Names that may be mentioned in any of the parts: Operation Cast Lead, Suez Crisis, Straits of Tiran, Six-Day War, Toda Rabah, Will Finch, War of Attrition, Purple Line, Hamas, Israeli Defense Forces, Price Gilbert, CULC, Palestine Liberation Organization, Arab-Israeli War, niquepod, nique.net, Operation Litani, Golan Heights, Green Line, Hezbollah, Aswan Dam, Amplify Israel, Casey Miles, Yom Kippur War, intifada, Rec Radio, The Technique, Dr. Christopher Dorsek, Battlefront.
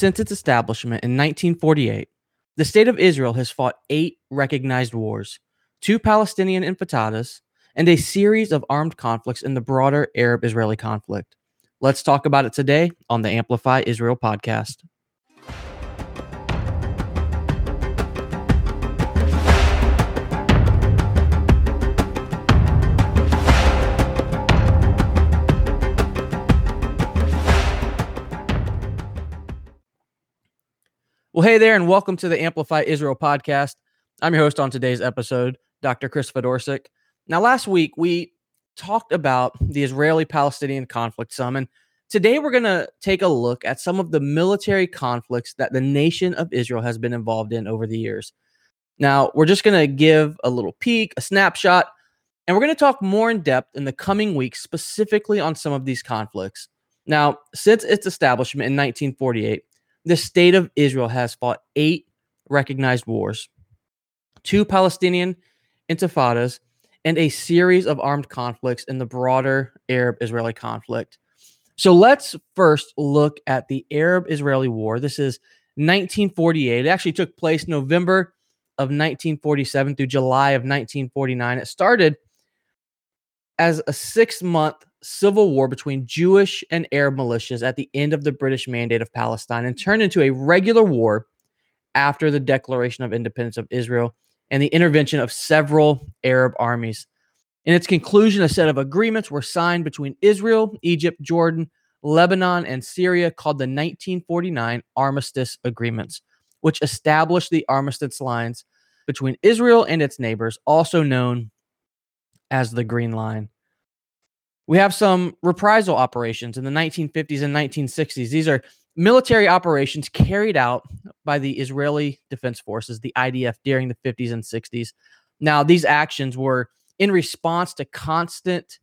since its establishment in 1948, the state of Israel has fought 8 recognized wars, 2 Palestinian intifadas, and a series of armed conflicts in the broader Arab-Israeli conflict. Let's talk about it today on the Amplify Israel podcast. Well, hey there, and welcome to the Amplify Israel podcast. I'm your host on today's episode, Dr. Christopher Dorsek. Now, last week, we talked about the Israeli-Palestinian conflict some, and today we're going to take a look at some of the military conflicts that the nation of Israel has been involved in over the years. Now, we're just going to give a little peek, a snapshot, and we're going to talk more in depth in the coming weeks, specifically on some of these conflicts. Now, since its establishment in 1948, the state of Israel has fought 8 recognized wars, 2 Palestinian intifadas, and a series of armed conflicts in the broader Arab-Israeli conflict. So let's first look at the Arab-Israeli War. This is 1948. It actually took place November of 1947 through July of 1949. It started as a 6-month civil war between Jewish and Arab militias at the end of the British Mandate of Palestine and turned into a regular war after the Declaration of Independence of Israel and the intervention of several Arab armies. In its conclusion, a set of agreements were signed between Israel, Egypt, Jordan, Lebanon, and Syria called the 1949 Armistice Agreements, which established the armistice lines between Israel and its neighbors, also known as the Green Line. We have some reprisal operations in the 1950s and 1960s. These are military operations carried out by the Israeli Defense Forces, the IDF, during the 50s and 60s. Now, these actions were in response to constant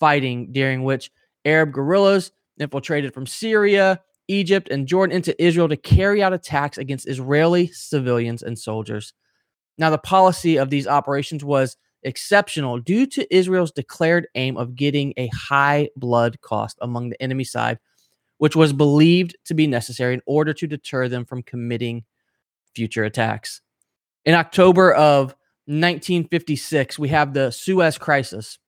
fighting during which Arab guerrillas infiltrated from Syria, Egypt, and Jordan into Israel to carry out attacks against Israeli civilians and soldiers. Now, the policy of these operations was exceptional due to Israel's declared aim of getting a high blood cost among the enemy side, which was believed to be necessary in order to deter them from committing future attacks. In October of 1956, we have the Suez Crisis.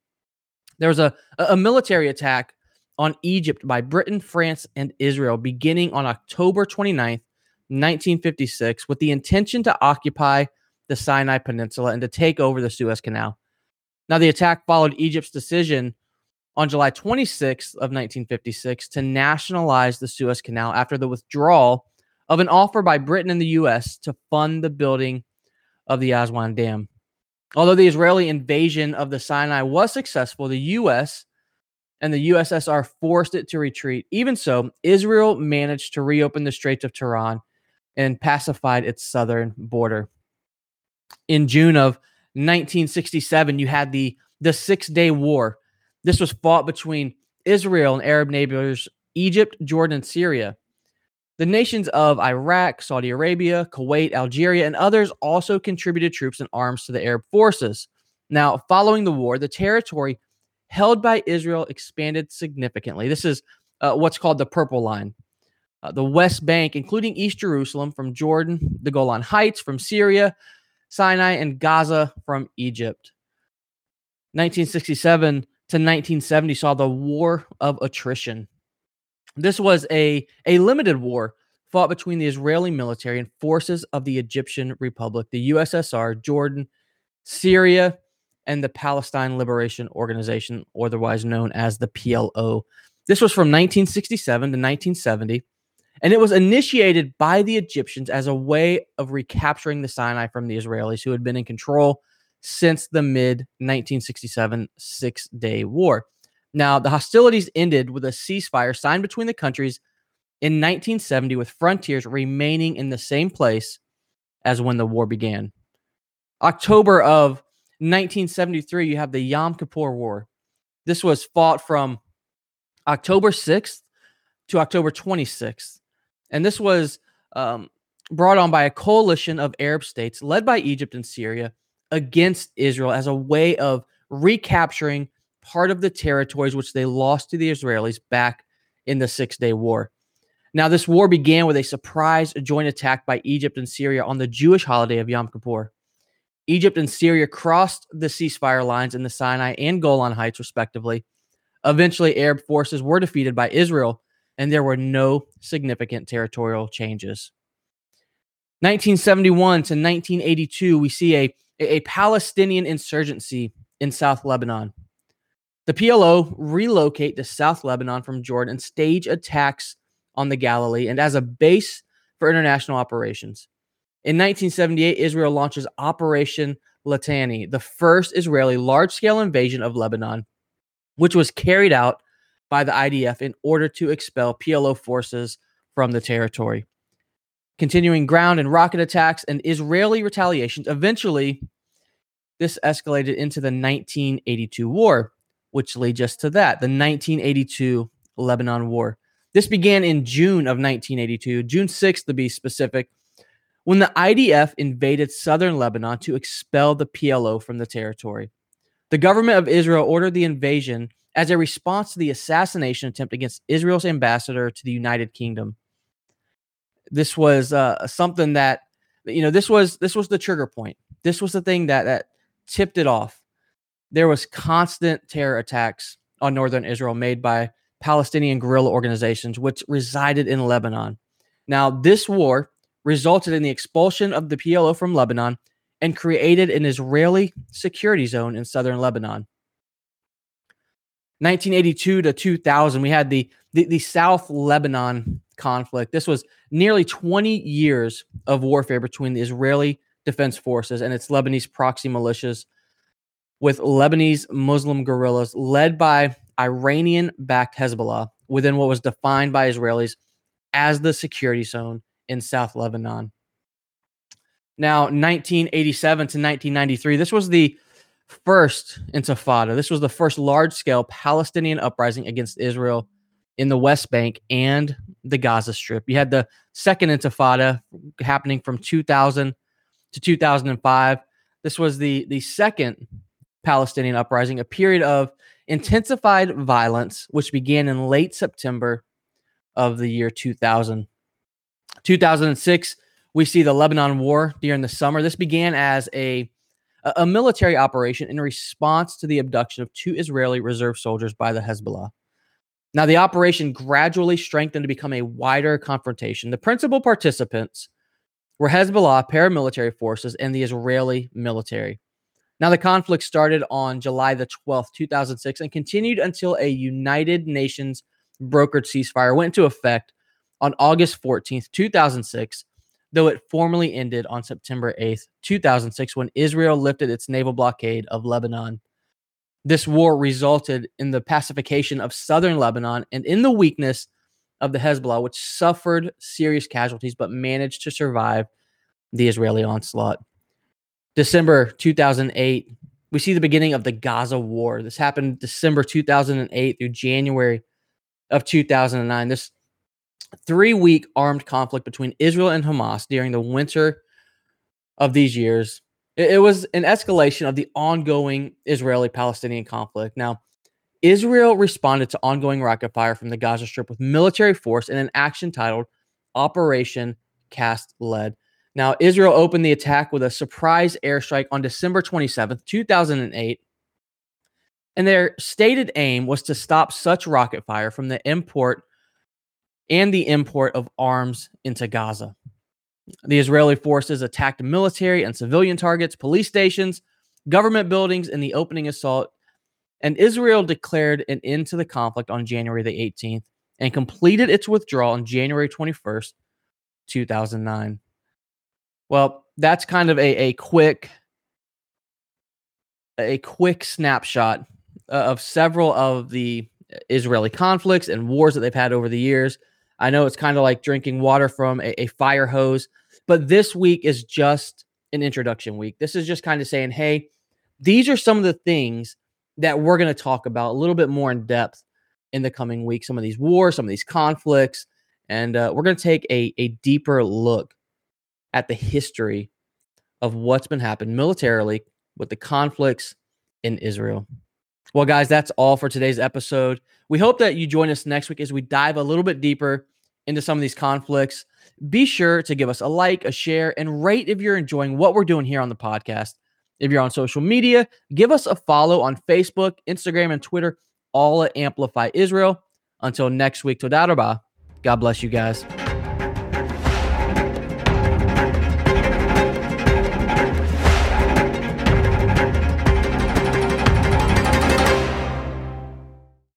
There was a military attack on Egypt by Britain, France, and Israel beginning on October 29th, 1956, with the intention to occupy the Sinai Peninsula and to take over the Suez Canal. Now, the attack followed Egypt's decision on July 26th of 1956 to nationalize the Suez Canal after the withdrawal of an offer by Britain and the U.S. to fund the building of the Aswan Dam. Although the Israeli invasion of the Sinai was successful, the U.S. and the USSR forced it to retreat. Even so, Israel managed to reopen the Straits of Tiran and pacified its southern border. In June of 1967, you had the Six-Day War. This was fought between Israel and Arab neighbors, Egypt, Jordan, and Syria. The nations of Iraq, Saudi Arabia, Kuwait, Algeria, and others also contributed troops and arms to the Arab forces. Now, following the war, the territory held by Israel expanded significantly. This is what's called the Purple Line. The West Bank, including East Jerusalem from Jordan, the Golan Heights from Syria, Sinai, and Gaza from Egypt. 1967 to 1970 saw the War of Attrition. This was a limited war fought between the Israeli military and forces of the Egyptian Republic, the USSR, Jordan, Syria, and the Palestine Liberation Organization, otherwise known as the PLO. This was from 1967 to 1970. And it was initiated by the Egyptians as a way of recapturing the Sinai from the Israelis, who had been in control since the mid-1967 Six-Day War. Now, the hostilities ended with a ceasefire signed between the countries in 1970, with frontiers remaining in the same place as when the war began. October of 1973, you have the Yom Kippur War. This was fought from October 6th to October 26th. And this was brought on by a coalition of Arab states led by Egypt and Syria against Israel as a way of recapturing part of the territories which they lost to the Israelis back in the Six-Day War. Now, this war began with a surprise joint attack by Egypt and Syria on the Jewish holiday of Yom Kippur. Egypt and Syria crossed the ceasefire lines in the Sinai and Golan Heights, respectively. Eventually, Arab forces were defeated by Israel, and there were no significant territorial changes. 1971 to 1982, we see a Palestinian insurgency in South Lebanon. The PLO relocate to South Lebanon from Jordan and stage attacks on the Galilee and as a base for international operations. In 1978, Israel launches Operation Litani, the first Israeli large-scale invasion of Lebanon, which was carried out by the IDF in order to expel PLO forces from the territory. Continuing ground and rocket attacks and Israeli retaliations, eventually this escalated into the 1982 war, which leads us to that, the 1982 Lebanon War. This began in June of 1982, June 6th to be specific, when the IDF invaded southern Lebanon to expel the PLO from the territory. The government of Israel ordered the invasion as a response to the assassination attempt against Israel's ambassador to the United Kingdom. This was something that, you know, this was the trigger point. This was the thing that tipped it off. There was constant terror attacks on northern Israel made by Palestinian guerrilla organizations, which resided in Lebanon. Now, this war resulted in the expulsion of the PLO from Lebanon and created an Israeli security zone in southern Lebanon. 1982 to 2000, we had the South Lebanon conflict. This was nearly 20 years of warfare between the Israeli Defense Forces and its Lebanese proxy militias, with Lebanese Muslim guerrillas led by Iranian-backed Hezbollah within what was defined by Israelis as the security zone in South Lebanon. Now, 1987 to 1993, this was the first Intifada. This was the first large-scale Palestinian uprising against Israel in the West Bank and the Gaza Strip. You had the second Intifada happening from 2000 to 2005. This was the second Palestinian uprising, a period of intensified violence, which began in late September of the year 2000. 2006, we see the Lebanon War during the summer. This began as a military operation in response to the abduction of two Israeli reserve soldiers by the Hezbollah. Now, the operation gradually strengthened to become a wider confrontation. The principal participants were Hezbollah paramilitary forces and the Israeli military. Now, the conflict started on July the 12th, 2006, and continued until a United Nations brokered ceasefire went into effect on August 14th, 2006, though it formally ended on September 8th, 2006, when Israel lifted its naval blockade of Lebanon. This war resulted in the pacification of southern Lebanon and in the weakness of the Hezbollah, which suffered serious casualties but managed to survive the Israeli onslaught. December 2008, we see the beginning of the Gaza War. This happened December 2008 through January of 2009. This three-week armed conflict between Israel and Hamas during the winter of these years. It was an escalation of the ongoing Israeli-Palestinian conflict. Now, Israel responded to ongoing rocket fire from the Gaza Strip with military force in an action titled Operation Cast Lead. Now, Israel opened the attack with a surprise airstrike on December 27th, 2008, and their stated aim was to stop such rocket fire from the import of arms into Gaza. The Israeli forces attacked military and civilian targets, police stations, government buildings in the opening assault, and Israel declared an end to the conflict on January the 18th and completed its withdrawal on January 21st, 2009. Well, that's kind of a quick snapshot of several of the Israeli conflicts and wars that they've had over the years. I know it's kind of like drinking water from a fire hose, but this week is just an introduction week. This is just kind of saying, hey, these are some of the things that we're going to talk about a little bit more in depth in the coming week. Some of these wars, some of these conflicts, and we're going to take a deeper look at the history of what's been happening militarily with the conflicts in Israel. Well, guys, that's all for today's episode. We hope that you join us next week as we dive a little bit deeper into some of these conflicts, be sure to give us a like, a share, and rate if you're enjoying what we're doing here on the podcast. If you're on social media, give us a follow on Facebook, Instagram, and Twitter, all at Amplify Israel. Until next week, Toda Rabah. God bless you guys.